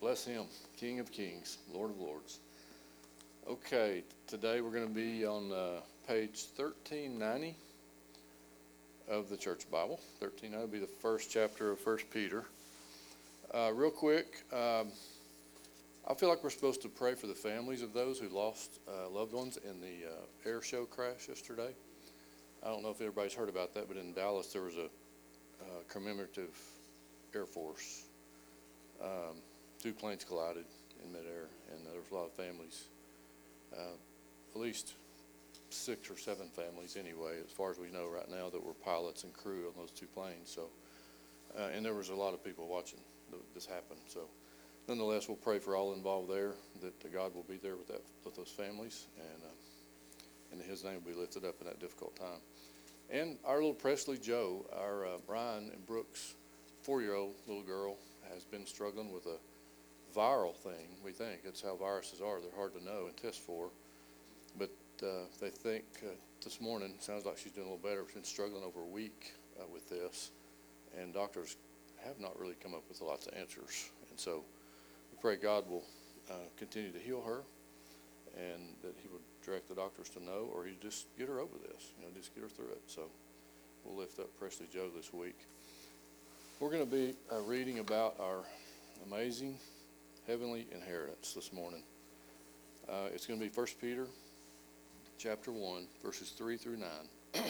Bless him, King of Kings, Lord of Lords. Okay, today we're going to be on page 1390 of the Church Bible. 1390 will be the first chapter of First Peter. Real quick, I feel like we're supposed to pray for the families of those who lost loved ones in the air show crash yesterday. I don't know if everybody's heard about that, but in Dallas there was a commemorative Air Force. Two planes collided in midair, and there was a lot of families, at least 6 or 7 families anyway, as far as we know right now, that were pilots and crew on those two planes. So, and there was a lot of people watching this happen. So, nonetheless, we'll pray for all involved there, that God will be there with those families, and His name will be lifted up in that difficult time. And our little Presley Joe, our Brian and Brooks' 4-year-old little girl, has been struggling with a viral thing, we think. That's how viruses are. They're hard to know and test for. But they think this morning, sounds like she's doing a little better. She's been struggling over a week with this, and doctors have not really come up with lots of answers. And so we pray God will continue to heal her, and that He would direct the doctors to know, or He just get her over this, just get her through it. So we'll lift up Presley Joe this week. We're going to be reading about our amazing heavenly inheritance this morning. It's going to be 1 Peter chapter 1, verses 3 through 9.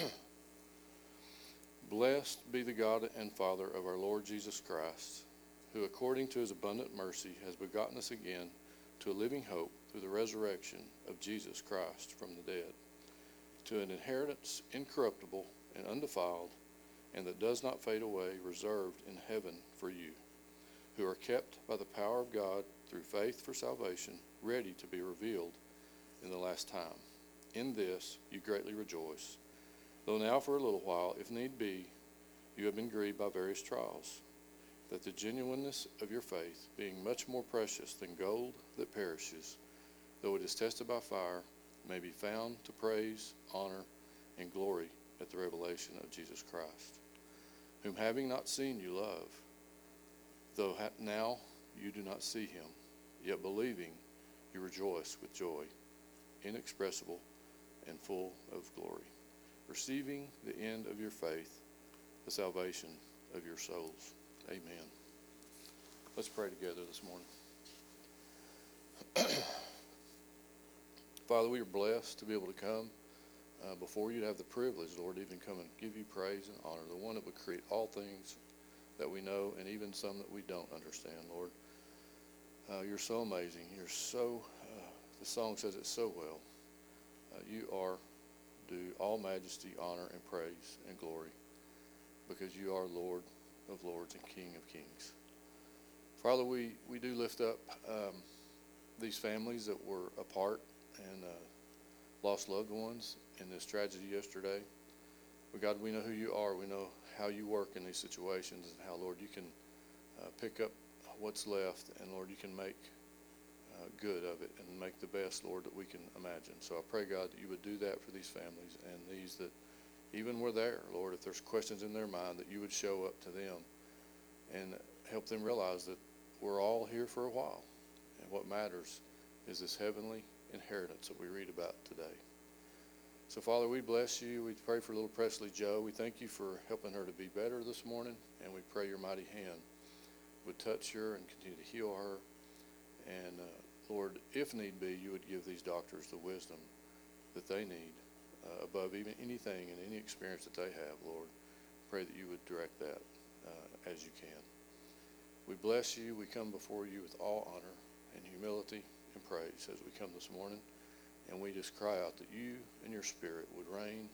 Blessed be the God and Father of our Lord Jesus Christ, who according to His abundant mercy has begotten us again to a living hope through the resurrection of Jesus Christ from the dead, to an inheritance incorruptible and undefiled, and that does not fade away, reserved in heaven for you, who are kept by the power of God through faith for salvation, ready to be revealed in the last time. In this you greatly rejoice, though now for a little while, if need be, you have been grieved by various trials, that the genuineness of your faith, being much more precious than gold that perishes, though it is tested by fire, may be found to praise, honor, and glory at the revelation of Jesus Christ, whom having not seen you love, though now you do not see Him, yet believing you rejoice with joy inexpressible and full of glory, receiving the end of your faith, the salvation of your souls. Amen. Let's pray together this morning. Father, we are blessed to be able to come before you, to have the privilege, Lord, even come and give you praise and honor, the one that would create all things that we know and even some that we don't understand, Lord. You're so amazing. You're so, the song says it so well. You are due all majesty, honor, and praise and glory, because you are Lord of lords and King of kings. Father, we do lift up these families that were apart and lost loved ones in this tragedy yesterday. But God, we know who you are. We know how you work in these situations, and how, Lord, you can pick up what's left, and Lord, you can make good of it and make the best, Lord, that we can imagine. So I pray, God, that you would do that for these families and these that even were there, Lord. If there's questions in their mind, that you would show up to them and help them realize that we're all here for a while, and what matters is this heavenly inheritance that we read about today. So, Father, we bless you. We pray for little Presley Joe. We thank you for helping her to be better this morning, and we pray your mighty hand would touch her and continue to heal her. And, Lord, if need be, you would give these doctors the wisdom that they need above even anything and any experience that they have, Lord. Pray that you would direct that as you can. We bless you. We come before you with all honor and humility and praise as we come this morning. And we just cry out that you and your Spirit would reign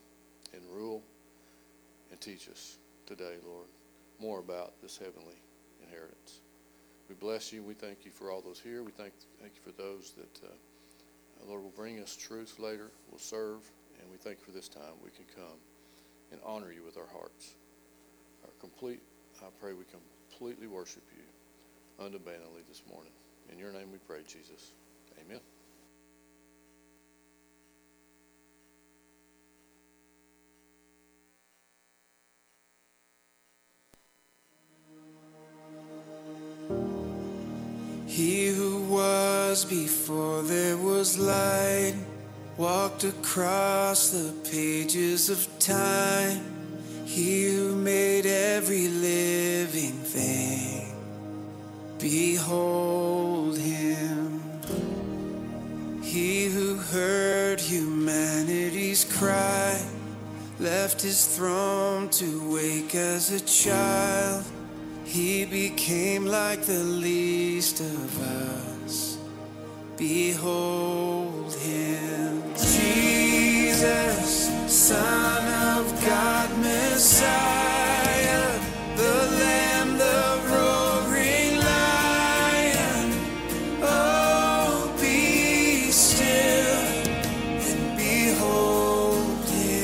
and rule and teach us today, Lord, more about this heavenly inheritance. We bless you. We thank you for all those here. We thank you for those that, Lord, will bring us truth later, will serve. And we thank you for this time we can come and honor you with our hearts. I pray we completely worship you unabandonedly this morning. In your name we pray, Jesus. Amen. He He who was before there was light walked across the pages of time. He who made every living thing. Behold him. He who heard humanity's cry left his throne to wake as a child. He became like the least of us. Behold him. Jesus, Son of God, Messiah, the Lamb, the roaring lion. Oh, be still and behold him.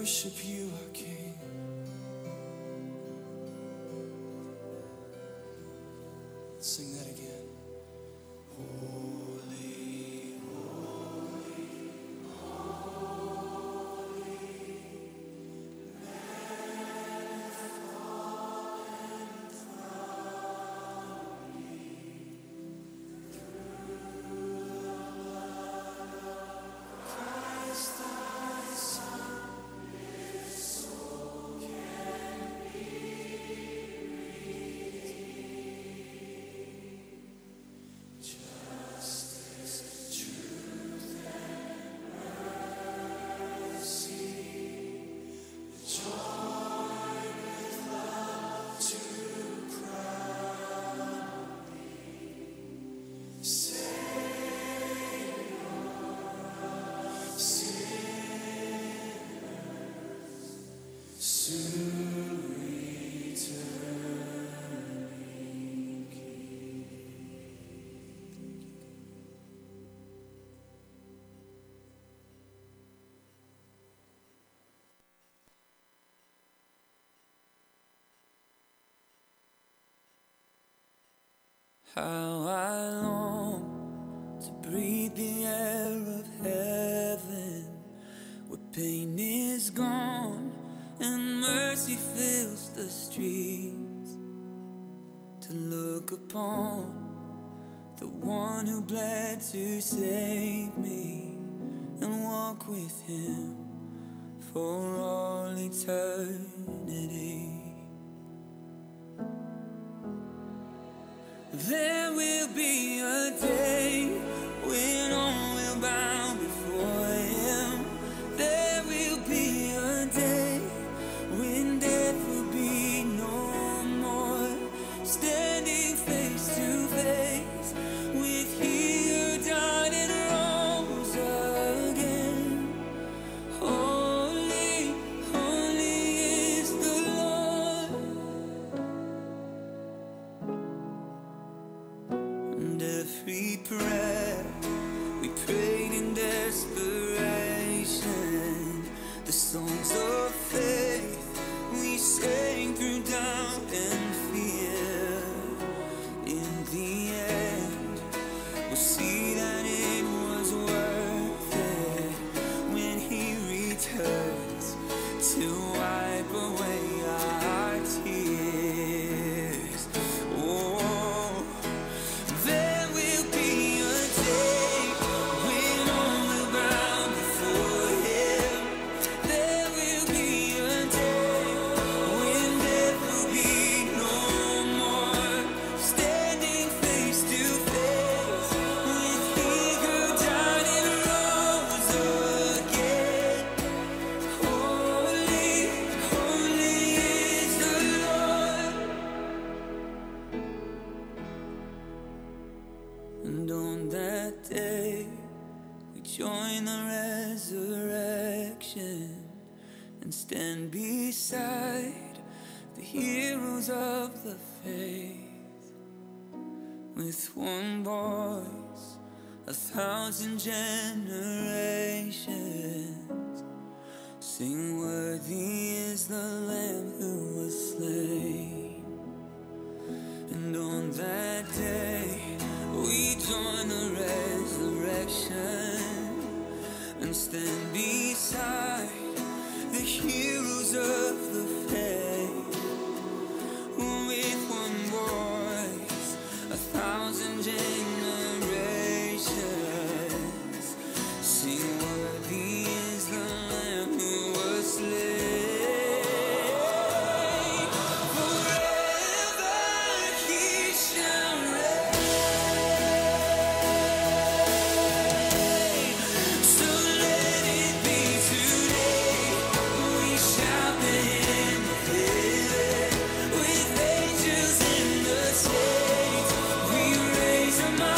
worship you, our King. Let's sing that again. Holy, holy, holy, man hath fallen from me, through the blood of Christ thy Son. How I long to breathe the air of heaven, where pain is gone and mercy fills the streets. To look upon the one who bled to save me, and walk with him for all eternity. There will be a day when all will bow before him. There will be a day when death will be no more. Standing face to face with he who died and rose again. Holy, holy is the Lord. Every prayer we prayed in desperation, the songs of faith we sang through doubt and fear. In the end, we'll see that it was worth it when he returns to wipe away our tears. Oh, and stand beside the heroes of the faith. With one voice, 1,000 generations sing, worthy is the Lamb who was slain. And on that day, we join the resurrection and stand beside the heroes of the faith. With one voice, 1,000 generations sing, worthy is the Lamb who was slain. With angels in the shades, we raise our minds.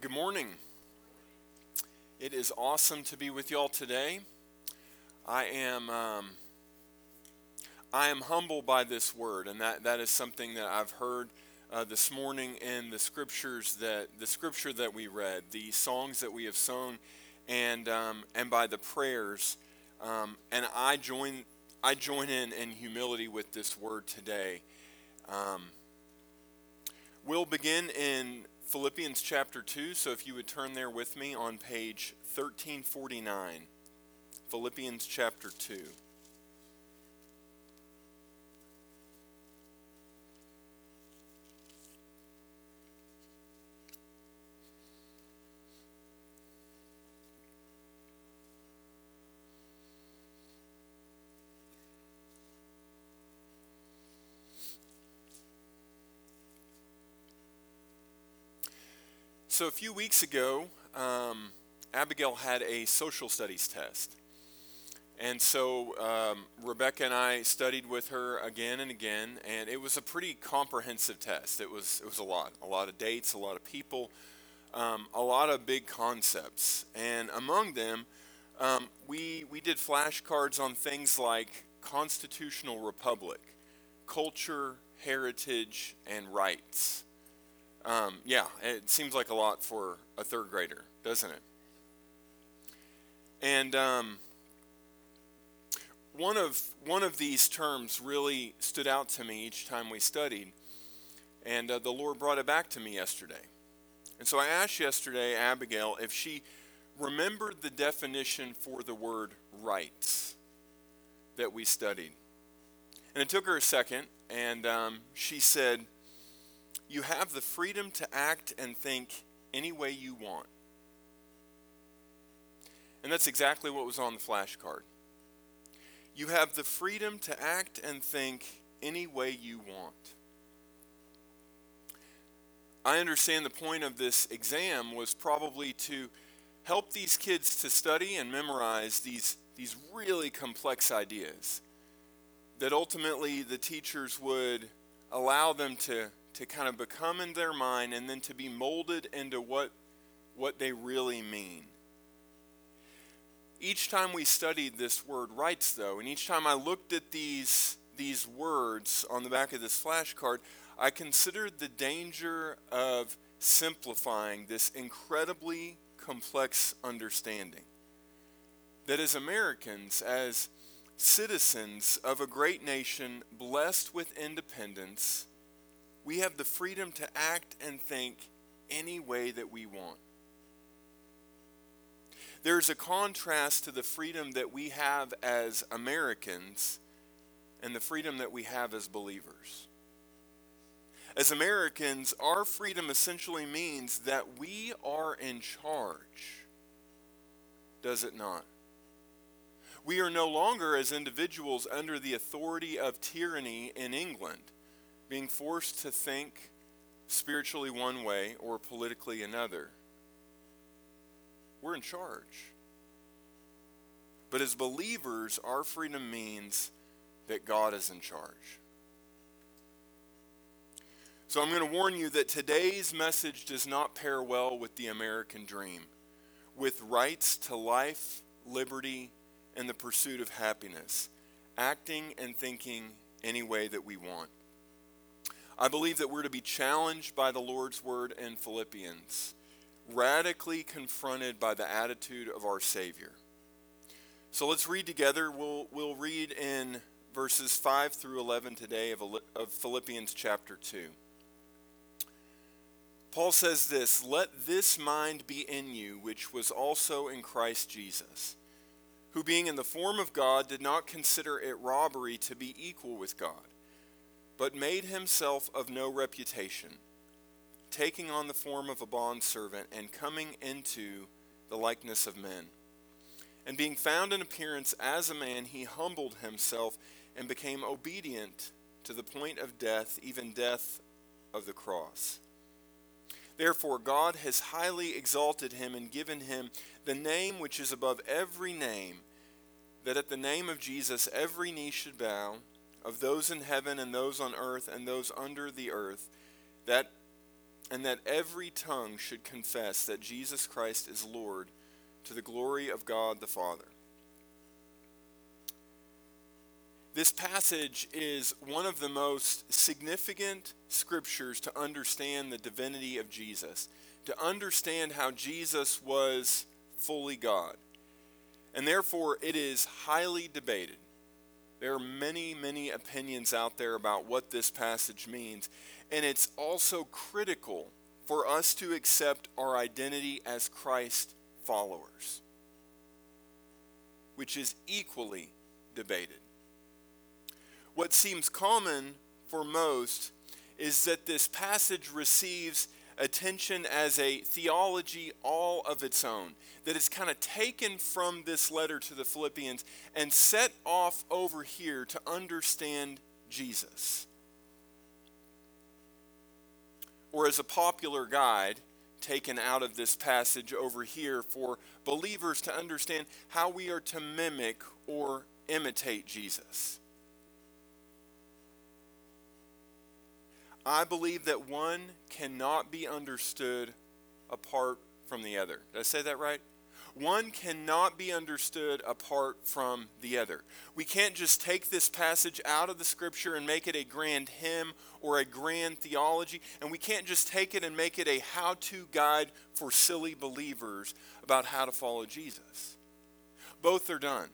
Well, good morning. It is awesome to be with y'all today. I am humbled by this word, and that is something that I've heard this morning in the scriptures, that the scripture that we read, the songs that we have sung, and by the prayers. And I join in humility with this word today. We'll begin in Philippians chapter 2, so if you would turn there with me on page 1349, Philippians chapter 2. So a few weeks ago, Abigail had a social studies test. And so Rebecca and I studied with her again and again, and it was a pretty comprehensive test. It was a lot of dates, a lot of people, a lot of big concepts. And among them, we did flashcards on things like constitutional republic, culture, heritage, and rights. Yeah, it seems like a lot for a third grader, doesn't it? And one of these terms really stood out to me each time we studied, and the Lord brought it back to me yesterday. And so I asked yesterday Abigail if she remembered the definition for the word rights that we studied. And it took her a second, and she said, "You have the freedom to act and think any way you want." And that's exactly what was on the flashcard. You have the freedom to act and think any way you want. I understand the point of this exam was probably to help these kids to study and memorize these really complex ideas that ultimately the teachers would allow them to kind of become in their mind, and then to be molded into what they really mean. Each time we studied this word rights, though, and each time I looked at these words on the back of this flashcard, I considered the danger of simplifying this incredibly complex understanding. That as Americans, as citizens of a great nation blessed with independence, we have the freedom to act and think any way that we want. There's a contrast to the freedom that we have as Americans and the freedom that we have as believers. As Americans, our freedom essentially means that we are in charge, does it not? We are no longer as individuals under the authority of tyranny in England, being forced to think spiritually one way or politically another. We're in charge. But as believers, our freedom means that God is in charge. So I'm going to warn you that today's message does not pair well with the American dream, with rights to life, liberty, and the pursuit of happiness, acting and thinking any way that we want. I believe that we're to be challenged by the Lord's word in Philippians, radically confronted by the attitude of our Savior. So let's read together. We'll read in verses 5 through 11 today of Philippians chapter 2. Paul says this, "Let this mind be in you, which was also in Christ Jesus, who being in the form of God did not consider it robbery to be equal with God, but made himself of no reputation, taking on the form of a bondservant and coming into the likeness of men. And being found in appearance as a man, he humbled himself and became obedient to the point of death, even death of the cross. Therefore God has highly exalted him and given him the name which is above every name, that at the name of Jesus every knee should bow, of those in heaven and those on earth and those under the earth, that and that every tongue should confess that Jesus Christ is Lord, to the glory of God the Father. This passage is one of the most significant scriptures to understand the divinity of Jesus, to understand how Jesus was fully God. And therefore, it is highly debated. There are many, many opinions out there about what this passage means. And it's also critical for us to accept our identity as Christ followers, which is equally debated. What seems common for most is that this passage receives attention as a theology all of its own, that is kind of taken from this letter to the Philippians and set off over here to understand Jesus. Or as a popular guide taken out of this passage over here for believers to understand how we are to mimic or imitate Jesus. I believe that one cannot be understood apart from the other. Did I say that right? One cannot be understood apart from the other. We can't just take this passage out of the scripture and make it a grand hymn or a grand theology. And we can't just take it and make it a how-to guide for silly believers about how to follow Jesus. Both are done.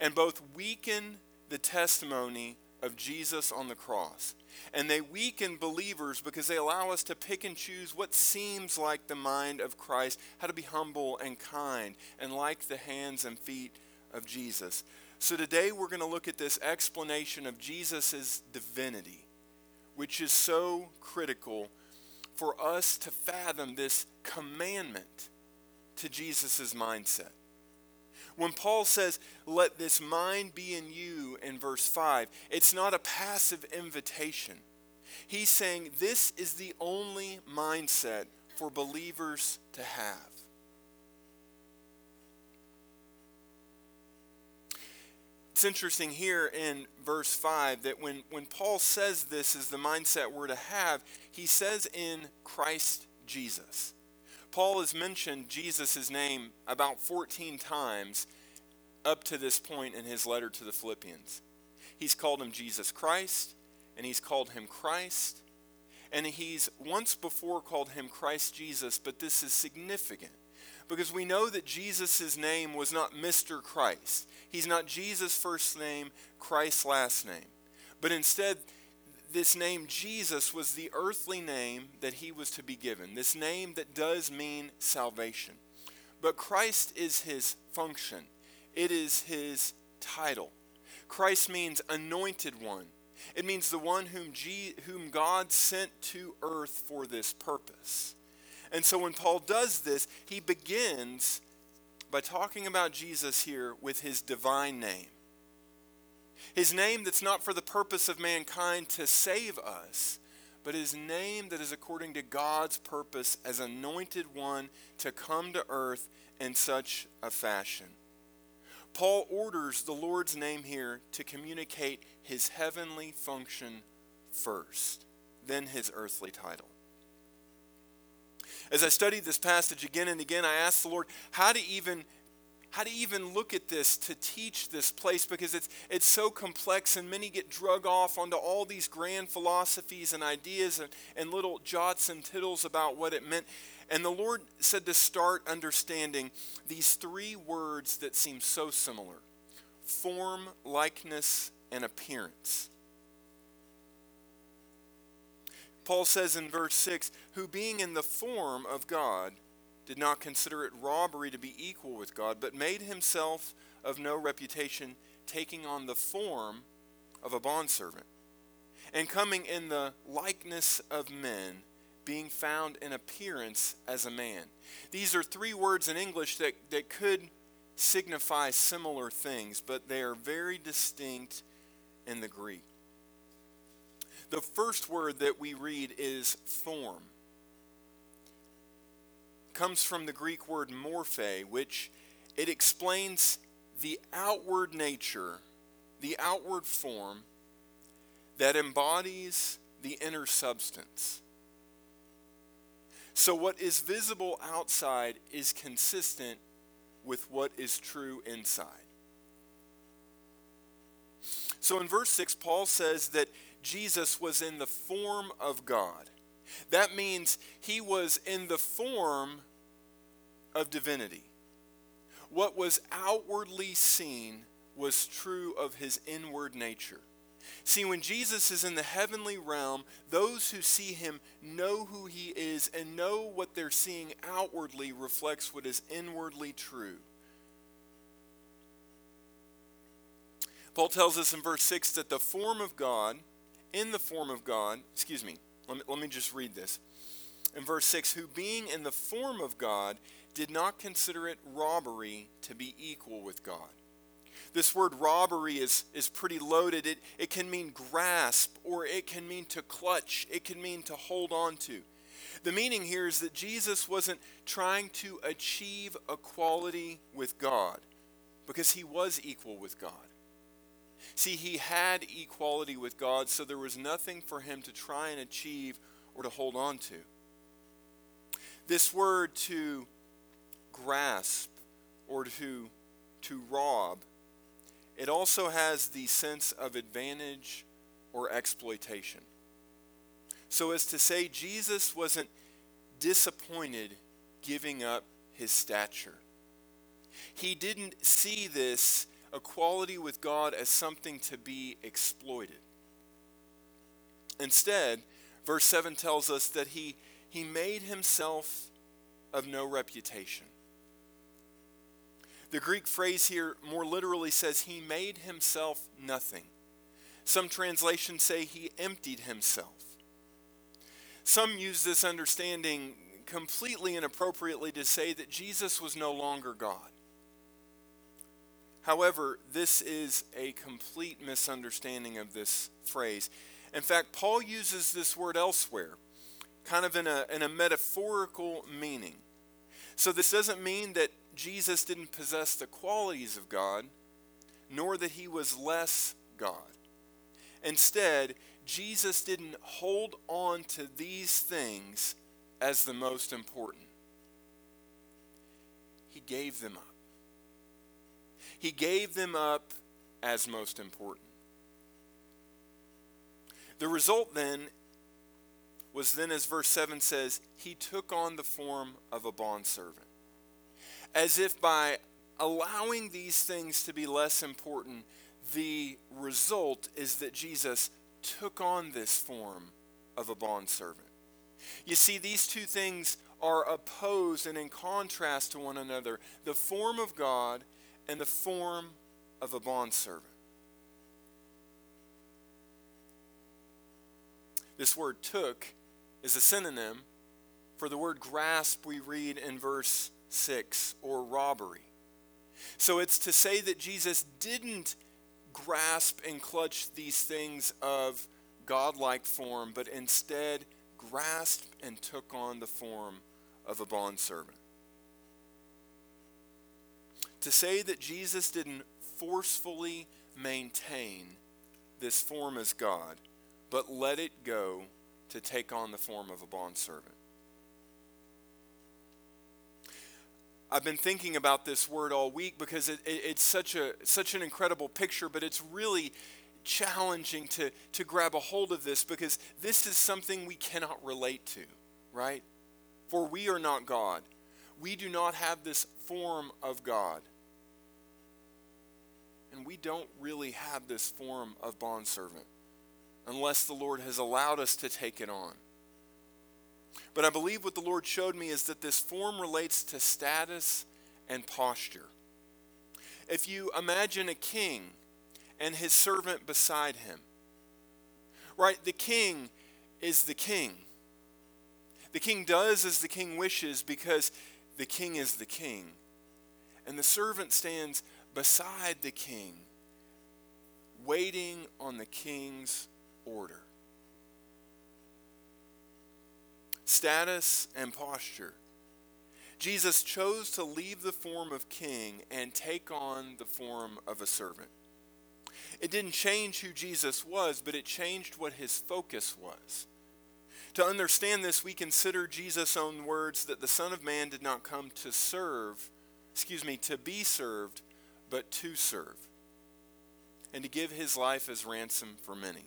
And both weaken the testimony of Jesus on the cross. And they weaken believers because they allow us to pick and choose what seems like the mind of Christ, how to be humble and kind and like the hands and feet of Jesus. So today we're going to look at this explanation of Jesus' divinity, which is so critical for us to fathom this commandment to Jesus' mindset. When Paul says, let this mind be in you in verse 5, it's not a passive invitation. He's saying this is the only mindset for believers to have. It's interesting here in verse 5 that when Paul says this is the mindset we're to have, he says in Christ Jesus. Paul has mentioned Jesus' name about 14 times up to this point in his letter to the Philippians. He's called him Jesus Christ, and he's called him Christ, and he's once before called him Christ Jesus, but this is significant because we know that Jesus' name was not Mr. Christ. He's not Jesus' first name, Christ's last name, but instead, this name Jesus was the earthly name that he was to be given. This name that does mean salvation. But Christ is his function. It is his title. Christ means anointed one. It means the one whom God sent to earth for this purpose. And so when Paul does this, he begins by talking about Jesus here with his divine name. His name that's not for the purpose of mankind to save us, but his name that is according to God's purpose as anointed one to come to earth in such a fashion. Paul orders the Lord's name here to communicate his heavenly function first, then his earthly title. As I studied this passage again and again, I asked the Lord how to even look at this to teach this place, because it's so complex and many get drug off onto all these grand philosophies and ideas and little jots and tittles about what it meant. And the Lord said to start understanding these three words that seem so similar: form, likeness, and appearance. Paul says in verse 6, who being in the form of God, did not consider it robbery to be equal with God, but made himself of no reputation, taking on the form of a bondservant. And coming in the likeness of men, being found in appearance as a man. These are three words in English that could signify similar things, but they are very distinct in the Greek. The first word that we read is form. Comes from the Greek word morphe, which it explains the outward nature, the outward form that embodies the inner substance. So what is visible outside is consistent with what is true inside. So in verse 6, Paul says that Jesus was in the form of God. That means he was in the form of divinity. What was outwardly seen was true of his inward nature. See, when Jesus is in the heavenly realm, those who see him know who he is and know what they're seeing outwardly reflects what is inwardly true. Paul tells us in verse 6 that let me just read this. In verse 6, who being in the form of God did not consider it robbery to be equal with God. This word robbery is pretty loaded. It can mean grasp, or it can mean to clutch. It can mean to hold on to. The meaning here is that Jesus wasn't trying to achieve equality with God, because he was equal with God. See, he had equality with God, so there was nothing for him to try and achieve or to hold on to. This word to grasp or to rob, it also has the sense of advantage or exploitation. So as to say, Jesus wasn't disappointed giving up his stature. He didn't see this equality with God as something to be exploited. Instead, verse 7 tells us that he made himself of no reputation. The Greek phrase here more literally says he made himself nothing. Some translations say he emptied himself. Some use this understanding completely inappropriately to say that Jesus was no longer God. However, this is a complete misunderstanding of this phrase. In fact, Paul uses this word elsewhere, kind of in a metaphorical meaning. So this doesn't mean that Jesus didn't possess the qualities of God, nor that he was less God. Instead, Jesus didn't hold on to these things as the most important. He gave them up. He gave them up as most important. The result then was then, as verse 7 says, he took on the form of a bondservant. As if by allowing these things to be less important, the result is that Jesus took on this form of a bondservant. You see, these two things are opposed and in contrast to one another, the form of God and the form of a bondservant. This word took is a synonym for the word grasp we read in verse 6, or robbery. So it's to say that Jesus didn't grasp and clutch these things of godlike form, but instead grasped and took on the form of a bondservant. To say that Jesus didn't forcefully maintain this form as God, but let it go to take on the form of a bondservant. I've been thinking about this word all week because it's such an incredible picture, but it's really challenging to grab a hold of this, because this is something we cannot relate to, right? For we are not God. We do not have this form of God. And we don't really have this form of bondservant unless the Lord has allowed us to take it on. But I believe what the Lord showed me is that this form relates to status and posture. If you imagine a king and his servant beside him, right? The king is the king. The king does as the king wishes because the king is the king. And the servant stands beside the king, waiting on the king's order. Status and posture. Jesus chose to leave the form of king and take on the form of a servant. It didn't change who Jesus was, but it changed what his focus was. To understand this, we consider Jesus' own words that the Son of Man did not come to serve, to be served, but to serve, and to give his life as ransom for many.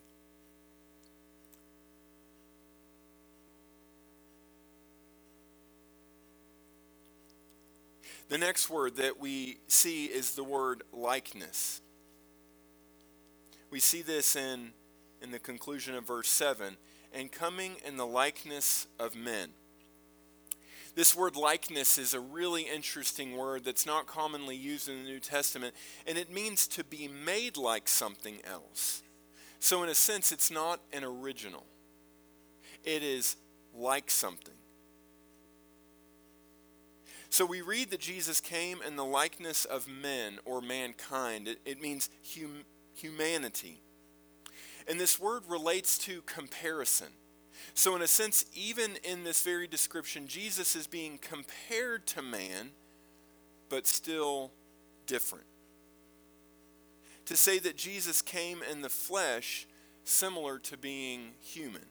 The next word that we see is the word likeness. We see this in the conclusion of verse 7, and coming in the likeness of men. This word likeness is a really interesting word that's not commonly used in the New Testament, and it means to be made like something else. So in a sense, it's not an original. It is like something. So we read that Jesus came in the likeness of men or mankind. It means humanity. And this word relates to comparison. So in a sense, even in this very description, Jesus is being compared to man, but still different. To say that Jesus came in the flesh, similar to being human.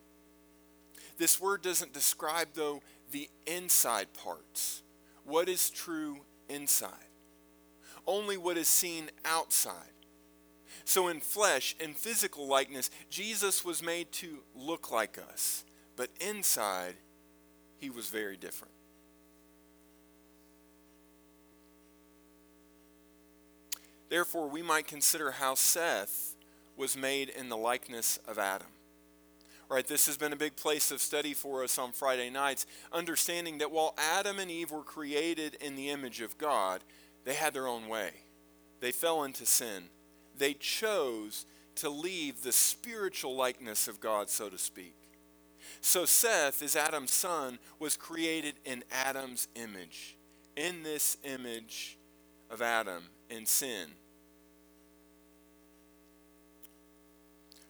This word doesn't describe, though, the inside parts. What is true inside? Only what is seen outside. So in flesh, in physical likeness, Jesus was made to look like us, but inside, he was very different. Therefore, we might consider how Seth was made in the likeness of Adam. Right, this has been a big place of study for us on Friday nights, understanding that while Adam and Eve were created in the image of God, they had their own way. They fell into sin. They chose to leave the spiritual likeness of God, so to speak. So Seth, as Adam's son, was created in Adam's image, in this image of Adam in sin.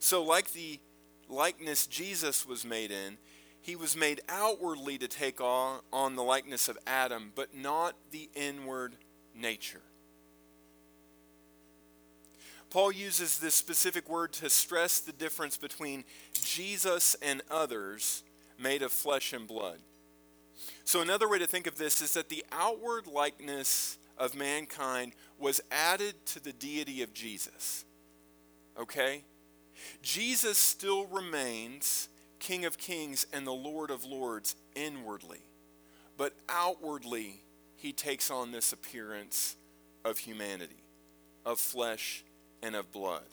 So like the likeness Jesus was made in, he was made outwardly to take on the likeness of Adam, but not the inward nature. Paul uses this specific word to stress the difference between Jesus and others made of flesh and blood. So another way to think of this is that the outward likeness of mankind was added to the deity of Jesus. Okay? Jesus still remains King of Kings and the Lord of Lords inwardly, but outwardly he takes on this appearance of humanity, of flesh and of blood.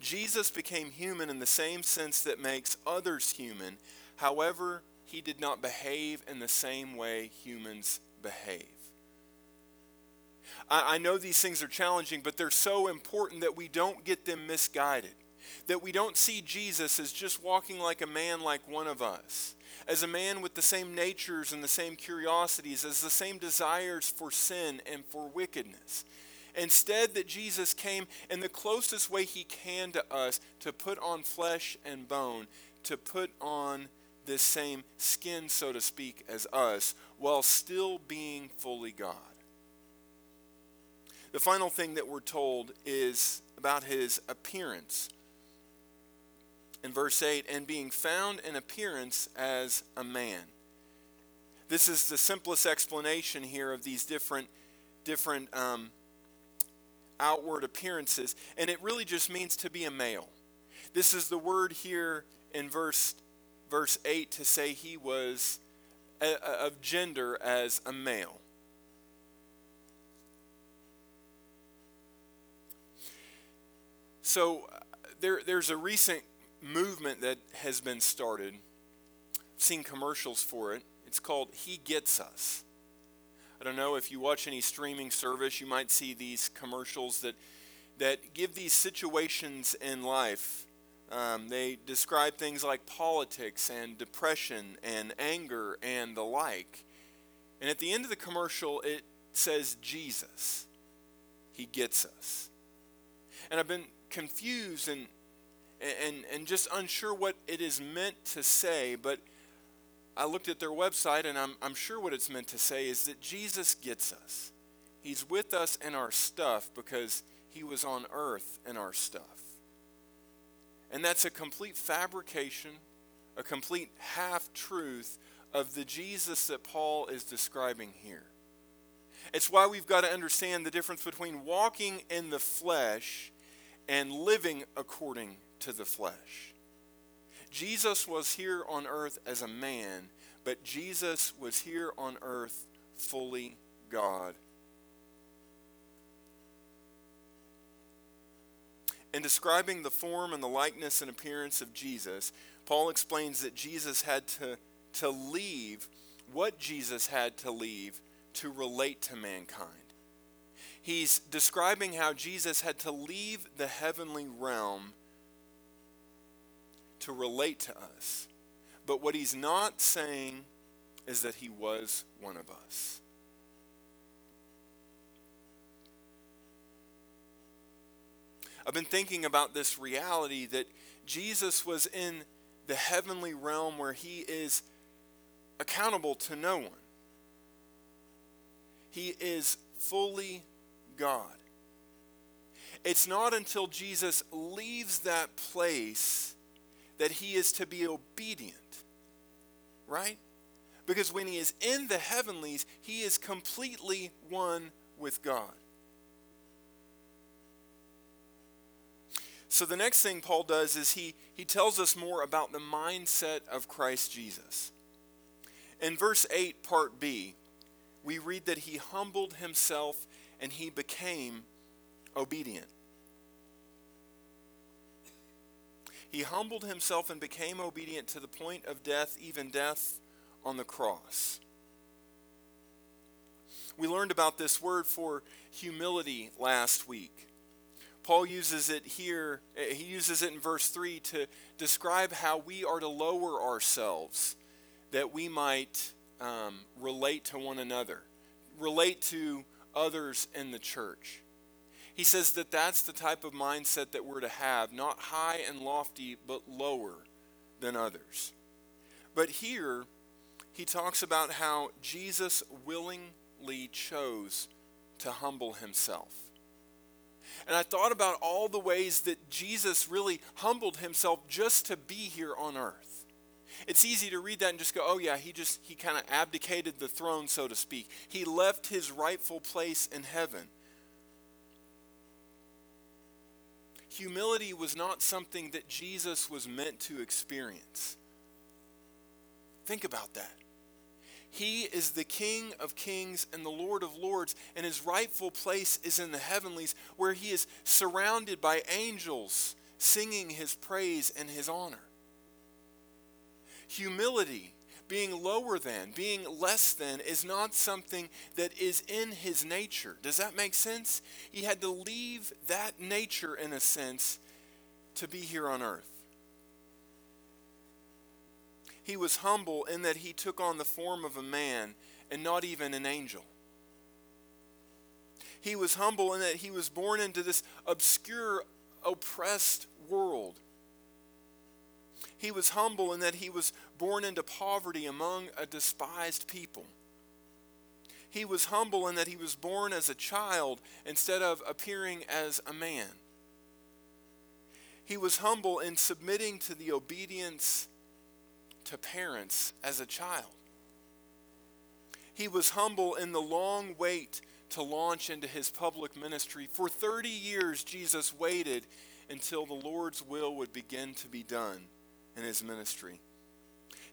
Jesus became human in the same sense that makes others human. However, he did not behave in the same way humans behave. I know these things are challenging, but they're so important that we don't get them misguided. That we don't see Jesus as just walking like a man like one of us. As a man with the same natures and the same curiosities, as the same desires for sin and for wickedness. Instead, that Jesus came in the closest way he can to us, to put on flesh and bone, to put on this same skin, so to speak, as us, while still being fully God. The final thing that we're told is about his appearance. In verse 8, and being found in appearance as a man. This is the simplest explanation here of these different outward appearances. And it really just means to be a male. This is the word here in verse 8 to say he was of gender as a male. So there's a recent movement that has been started. I've seen commercials for it. It's called He Gets Us. I don't know if you watch any streaming service, you might see these commercials that give these situations in life. They describe things like politics and depression and anger and the like. And at the end of the commercial, it says Jesus. He gets us. And I've been confused and just unsure what it is meant to say, but I looked at their website and I'm sure what it's meant to say is that Jesus gets us. He's with us in our stuff because he was on earth in our stuff. And that's a complete fabrication a complete half-truth of the Jesus that Paul is describing here. It's why we've got to understand the difference between walking in the flesh and living according to the flesh. Jesus was here on earth as a man, but Jesus was here on earth fully God. In describing the form and the likeness and appearance of Jesus, Paul explains that Jesus had to leave what Jesus had to leave to relate to mankind. He's describing how Jesus had to leave the heavenly realm to relate to us. But what he's not saying is that he was one of us. I've been thinking about this reality that Jesus was in the heavenly realm where he is accountable to no one. He is fully God. It's not until Jesus leaves that place that he is to be obedient, right? Because when he is in the heavenlies, he is completely one with God. So the next thing Paul does is he tells us more about the mindset of Christ Jesus. In verse 8, part B, we read that he humbled himself and he became obedient. He humbled himself and became obedient to the point of death, even death on the cross. We learned about this word for humility last week. Paul uses it here, he uses it in verse 3 to describe how we are to lower ourselves that we might relate to one another, relate to others in the church. He says that that's the type of mindset that we're to have, not high and lofty, but lower than others. But here, he talks about how Jesus willingly chose to humble himself. And I thought about all the ways that Jesus really humbled himself just to be here on earth. It's easy to read that and just go, oh yeah, he kind of abdicated the throne, so to speak. He left his rightful place in heaven. Humility was not something that Jesus was meant to experience. Think about that. He is the King of Kings and the Lord of Lords, and his rightful place is in the heavenlies, where he is surrounded by angels singing his praise and his honor. Humility, being lower than, being less than, is not something that is in his nature. Does that make sense? He had to leave that nature, in a sense, to be here on earth. He was humble in that he took on the form of a man and not even an angel. He was humble in that he was born into this obscure, oppressed world. He was humble in that he was born into poverty among a despised people. He was humble in that he was born as a child instead of appearing as a man. He was humble in submitting to the obedience to parents as a child. He was humble in the long wait to launch into his public ministry. For 30 years, Jesus waited until the Lord's will would begin to be done in his ministry.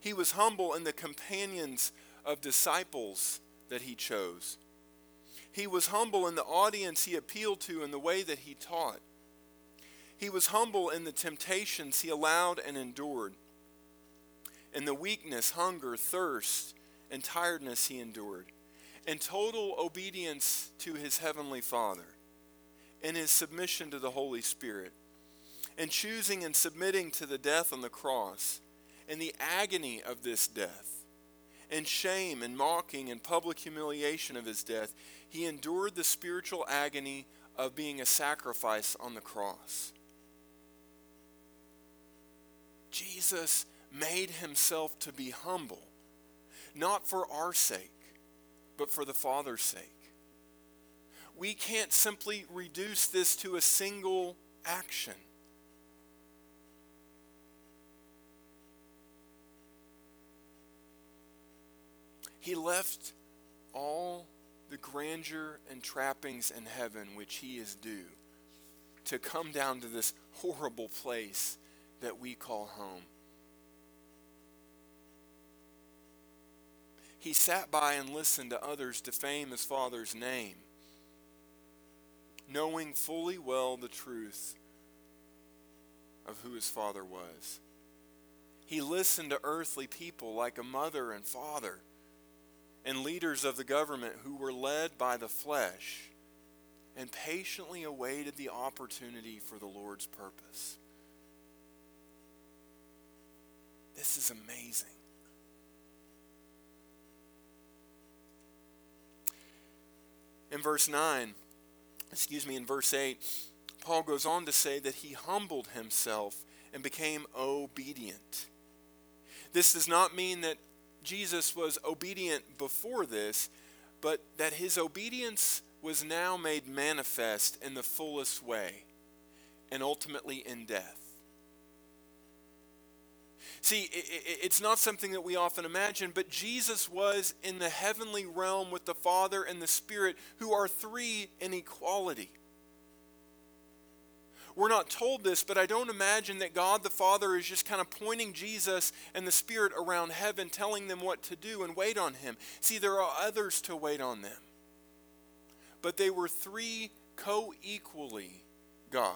He was humble in the companions of disciples that he chose. He was humble in the audience he appealed to and the way that he taught. He was humble in the temptations he allowed and endured, and the weakness, hunger, thirst, and tiredness he endured, in total obedience to his heavenly Father, in his submission to the Holy Spirit, in choosing and submitting to the death on the cross, in the agony of this death, in shame and mocking and public humiliation of his death. He endured the spiritual agony of being a sacrifice on the cross. Jesus made himself to be humble, not for our sake, but for the Father's sake. We can't simply reduce this to a single action. He left all the grandeur and trappings in heaven which he is due to come down to this horrible place that we call home. He sat by and listened to others defame his Father's name, knowing fully well the truth of who his Father was. He listened to earthly people like a mother and father and leaders of the government who were led by the flesh and patiently awaited the opportunity for the Lord's purpose. This is amazing. In verse 8, Paul goes on to say that he humbled himself and became obedient. This does not mean that Jesus was obedient before this, but that his obedience was now made manifest in the fullest way, and ultimately in death. See, it's not something that we often imagine, but Jesus was in the heavenly realm with the Father and the Spirit, who are three in equality. We're not told this, but I don't imagine that God the Father is just kind of pointing Jesus and the Spirit around heaven, telling them what to do and wait on him. See, there are others to wait on them. But they were three co-equally God.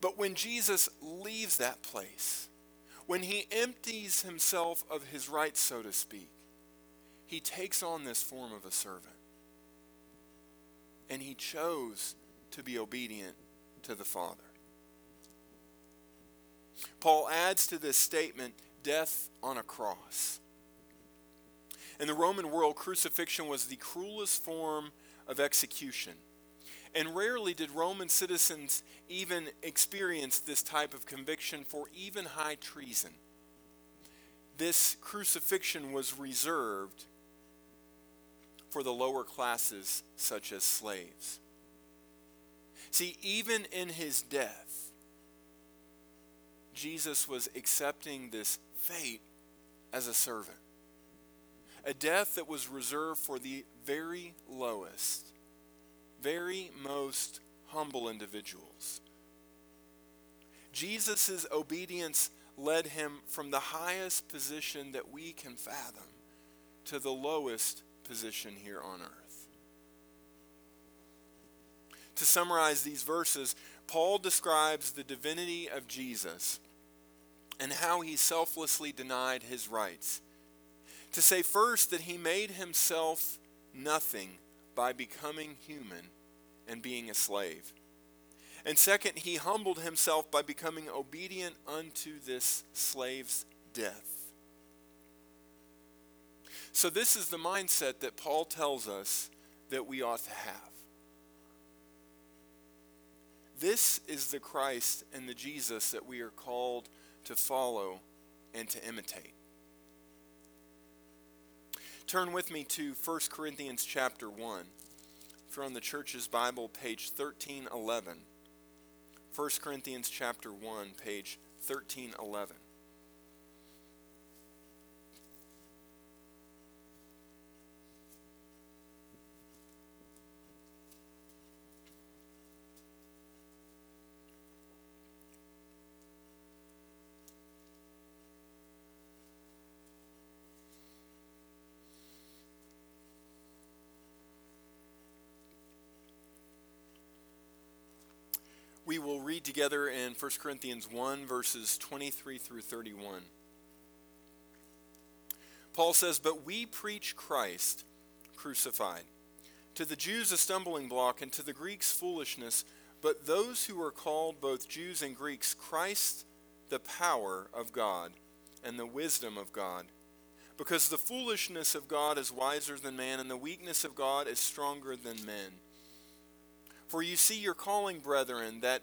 But when Jesus leaves that place, when he empties himself of his rights, so to speak, he takes on this form of a servant. And he chose to be obedient to the Father. Paul adds to this statement, death on a cross. In the Roman world, crucifixion was the cruelest form of execution. And rarely did Roman citizens even experience this type of conviction for even high treason. This crucifixion was reserved for the lower classes, such as slaves. See, even in his death, Jesus was accepting this fate as a servant. A death that was reserved for the very lowest, very most humble individuals. Jesus' obedience led him from the highest position that we can fathom to the lowest position here on earth. To summarize these verses, Paul describes the divinity of Jesus and how he selflessly denied his rights. To say first that he made himself nothing by becoming human and being a slave. And second, he humbled himself by becoming obedient unto this slave's death. So this is the mindset that Paul tells us that we ought to have. This is the Christ and the Jesus that we are called to follow and to imitate. Turn with me to 1 Corinthians chapter 1. If you're on the Church's Bible, page 1311. 1 Corinthians chapter 1, page 1311. We will read together in 1 Corinthians 1, verses 23 through 31. Paul says, "But we preach Christ crucified, to the Jews a stumbling block, and to the Greeks foolishness, but those who are called, both Jews and Greeks, Christ the power of God and the wisdom of God. Because the foolishness of God is wiser than man, and the weakness of God is stronger than men. For you see your calling, brethren, that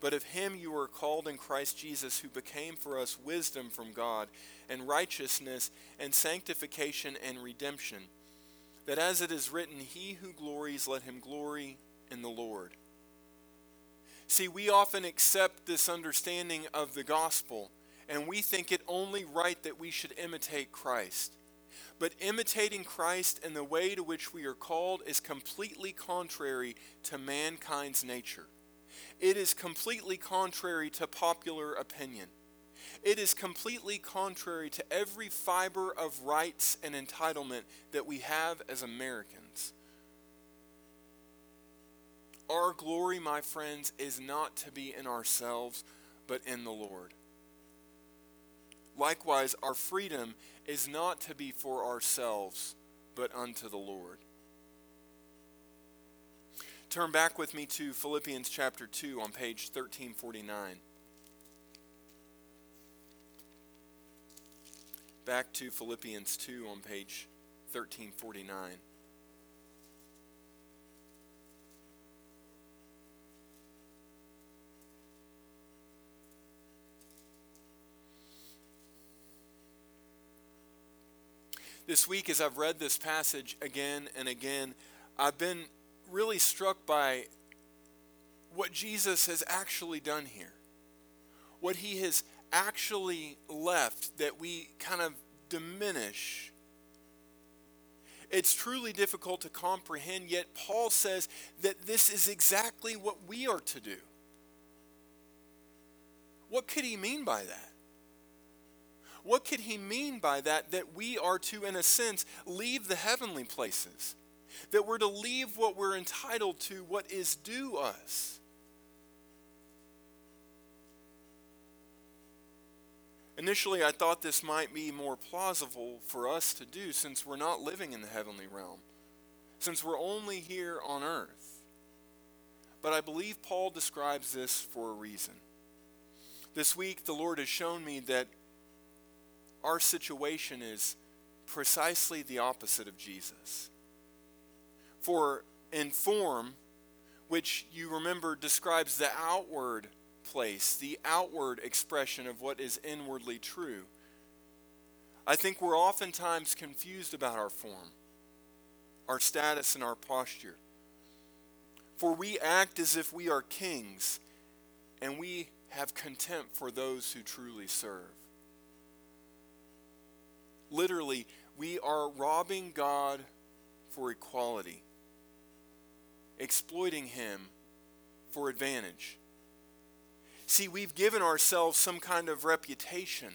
But of him you were called in Christ Jesus, who became for us wisdom from God, and righteousness, and sanctification, and redemption, that as it is written, he who glories, let him glory in the Lord. See, we often accept this understanding of the gospel, and we think it only right that we should imitate Christ. But imitating Christ and the way to which we are called is completely contrary to mankind's nature. It is completely contrary to popular opinion. It is completely contrary to every fiber of rights and entitlement that we have as Americans. Our glory, my friends, is not to be in ourselves, but in the Lord. Likewise, our freedom is not to be for ourselves, but unto the Lord. Turn back with me to Philippians chapter 2 on page 1349. Back to Philippians 2 on page 1349. This week, as I've read this passage again and again, I've been really struck by what Jesus has actually done here. What he has actually left that we kind of diminish. It's truly difficult to comprehend, yet Paul says that this is exactly what we are to do. What could he mean by that? What could he mean by that? That we are to, in a sense, leave the heavenly places. That we're to leave what we're entitled to, what is due us. Initially, I thought this might be more plausible for us to do, since we're not living in the heavenly realm, since we're only here on earth. But I believe Paul describes this for a reason. This week, the Lord has shown me that our situation is precisely the opposite of Jesus. For in form, which you remember describes the outward place, the outward expression of what is inwardly true, I think we're oftentimes confused about our form, our status, and our posture. For we act as if we are kings, and we have contempt for those who truly serve. Literally, we are robbing God for equality, exploiting him for advantage. See, we've given ourselves some kind of reputation.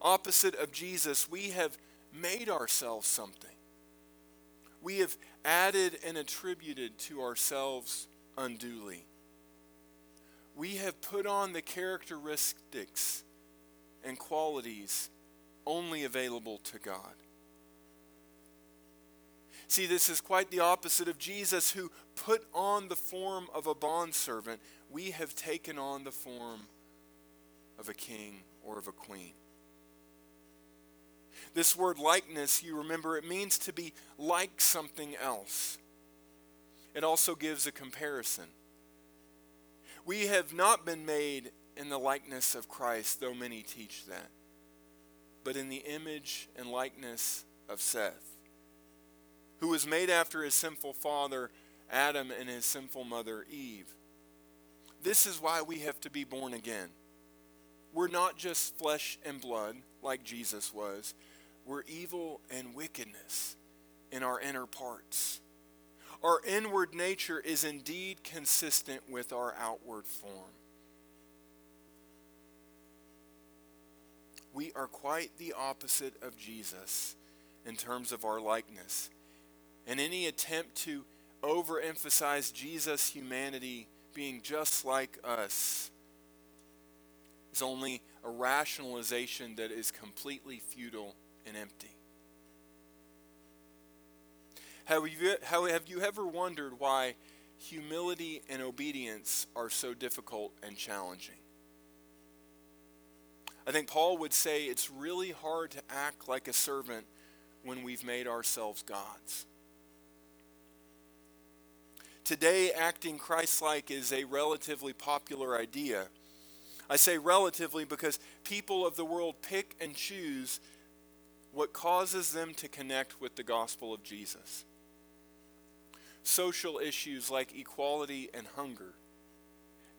Opposite of Jesus, we have made ourselves something. We have added and attributed to ourselves unduly. We have put on the characteristics and qualities only available to God. See, this is quite the opposite of Jesus, who put on the form of a bondservant. We have taken on the form of a king or of a queen. This word likeness, you remember, it means to be like something else. It also gives a comparison. We have not been made in the likeness of Christ, though many teach that, but in the image and likeness of Seth, who was made after his sinful father Adam and his sinful mother Eve. This is why we have to be born again. We're not just flesh and blood like Jesus was. We're evil and wickedness in our inner parts. Our inward nature is indeed consistent with our outward form. We are quite the opposite of Jesus in terms of our likeness. And any attempt to overemphasize Jesus' humanity being just like us is only a rationalization that is completely futile and empty. Have you ever wondered why humility and obedience are so difficult and challenging? I think Paul would say it's really hard to act like a servant when we've made ourselves gods. Today, acting Christ-like is a relatively popular idea. I say relatively because people of the world pick and choose what causes them to connect with the gospel of Jesus. Social issues like equality and hunger,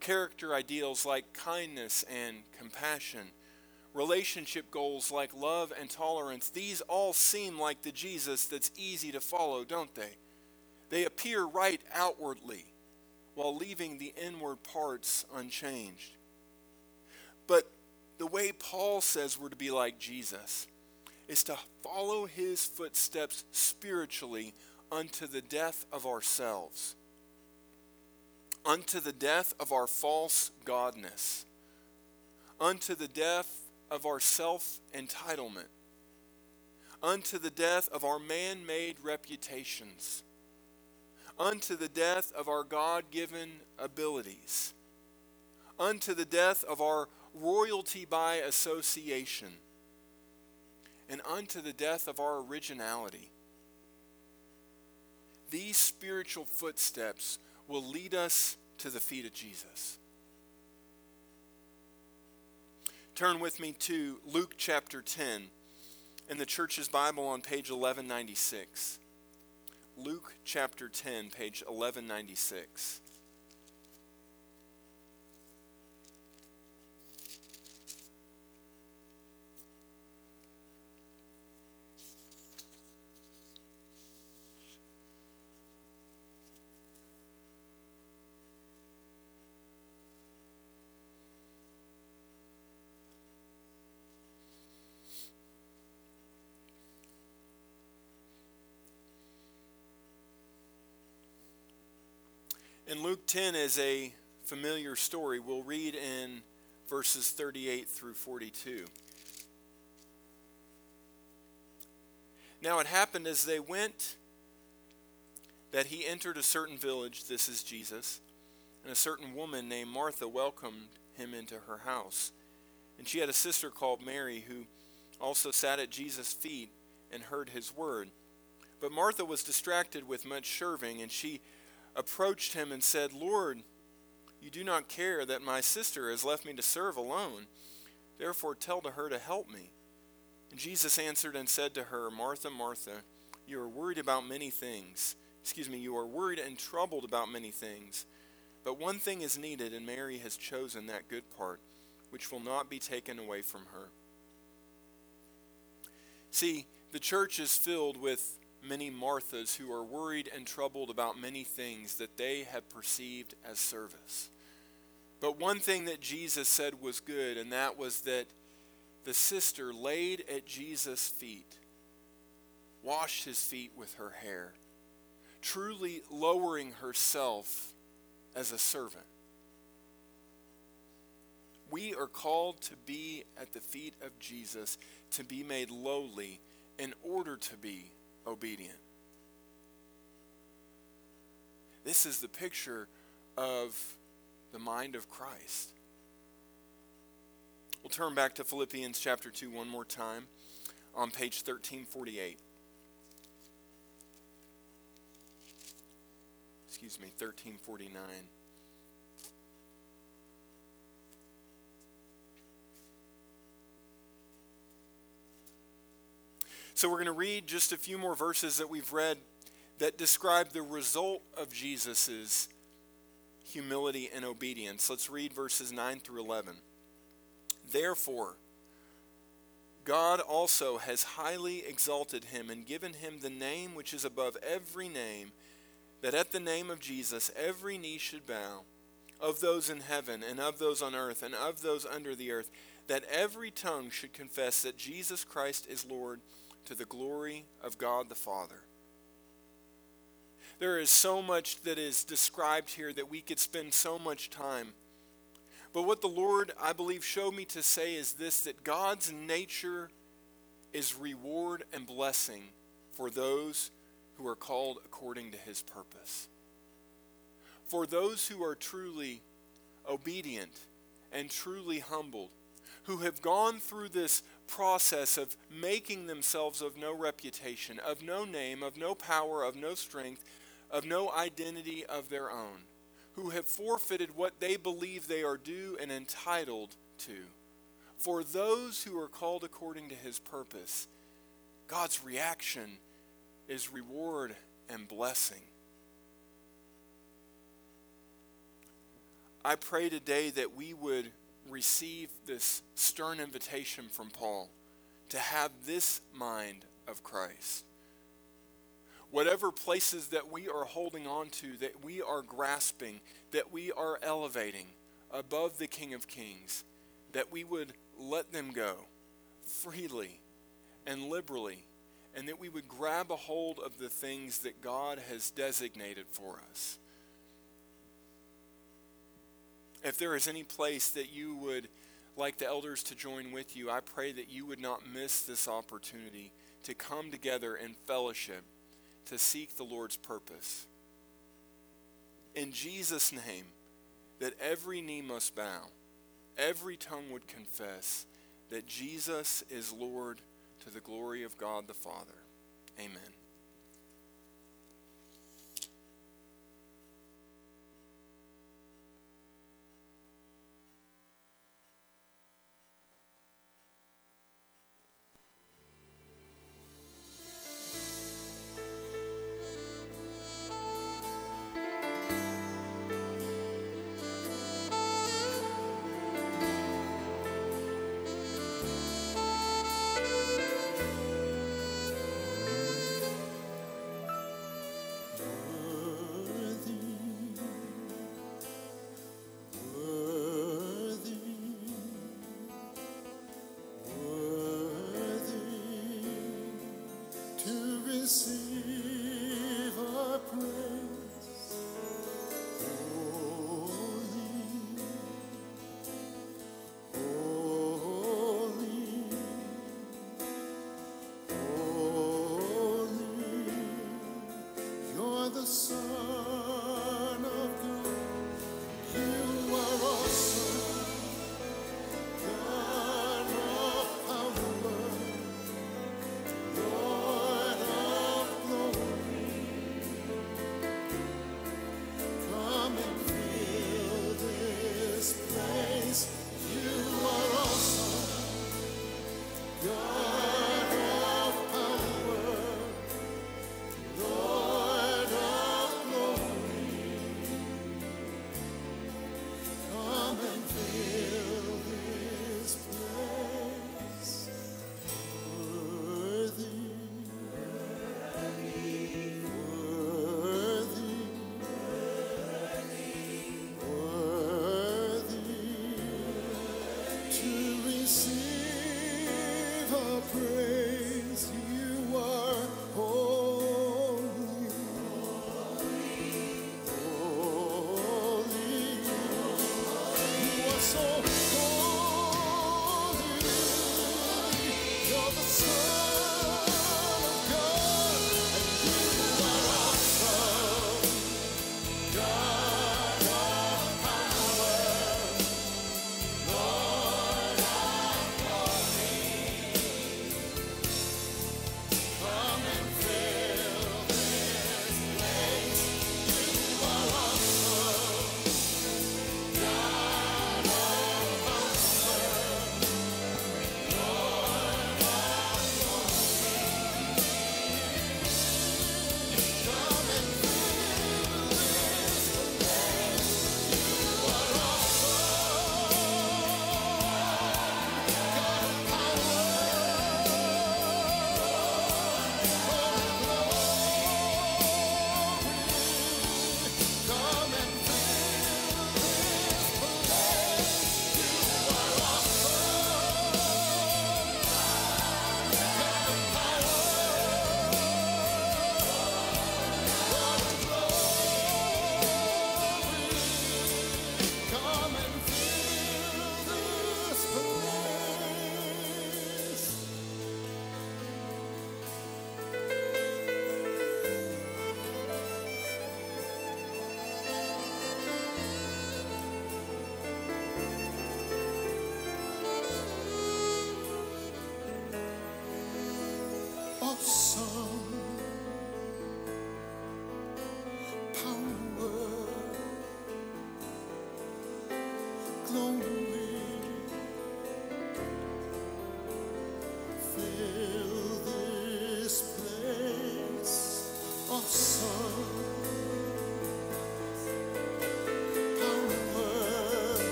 character ideals like kindness and compassion, relationship goals like love and tolerance, these all seem like the Jesus that's easy to follow, don't they? They appear right outwardly while leaving the inward parts unchanged. But the way Paul says we're to be like Jesus is to follow his footsteps spiritually unto the death of ourselves, unto the death of our false godness, unto the death of our self-entitlement, unto the death of our man-made reputations, unto the death of our God-given abilities, unto the death of our royalty by association, and unto the death of our originality. These spiritual footsteps will lead us to the feet of Jesus. Turn with me to Luke chapter 10 in the Church's Bible on page 1196. Luke chapter 10, page 1196. And Luke 10 is a familiar story. We'll read in verses 38 through 42. Now it happened as they went that he entered a certain village, this is Jesus, and a certain woman named Martha welcomed him into her house. And she had a sister called Mary who also sat at Jesus' feet and heard his word. But Martha was distracted with much serving, and she approached him and said, "Lord, you do not care that my sister has left me to serve alone. Therefore tell to her to help me." And Jesus answered and said to her, "Martha, Martha, you are worried about many things. You are worried and troubled about many things. But one thing is needed, and Mary has chosen that good part, which will not be taken away from her." See, the church is filled with many Marthas who are worried and troubled about many things that they have perceived as service. But one thing that Jesus said was good, and that was that the sister laid at Jesus' feet, washed his feet with her hair, truly lowering herself as a servant. We are called to be at the feet of Jesus, to be made lowly in order to be obedient. This is the picture of the mind of Christ. We'll turn back to Philippians chapter 2 one more time on page 1348. 1349. So we're going to read just a few more verses that we've read that describe the result of Jesus' humility and obedience. Let's read verses 9 through 11. "Therefore, God also has highly exalted him and given him the name which is above every name, that at the name of Jesus every knee should bow, of those in heaven and of those on earth and of those under the earth, that every tongue should confess that Jesus Christ is Lord, to the glory of God the Father." There is so much that is described here that we could spend so much time. But what the Lord, I believe, showed me to say is this, that God's nature is reward and blessing for those who are called according to his purpose. For those who are truly obedient and truly humbled, who have gone through this process of making themselves of no reputation, of no name, of no power, of no strength, of no identity of their own, who have forfeited what they believe they are due and entitled to. For those who are called according to his purpose, God's reaction is reward and blessing. I pray today that we would receive this stern invitation from Paul to have this mind of Christ. Whatever places that we are holding on to, that we are grasping, that we are elevating above the King of Kings, that we would let them go freely and liberally, and that we would grab a hold of the things that God has designated for us. If there is any place that you would like the elders to join with you, I pray that you would not miss this opportunity to come together in fellowship to seek the Lord's purpose. In Jesus' name, that every knee must bow, every tongue would confess that Jesus is Lord to the glory of God the Father. Amen.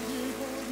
evil.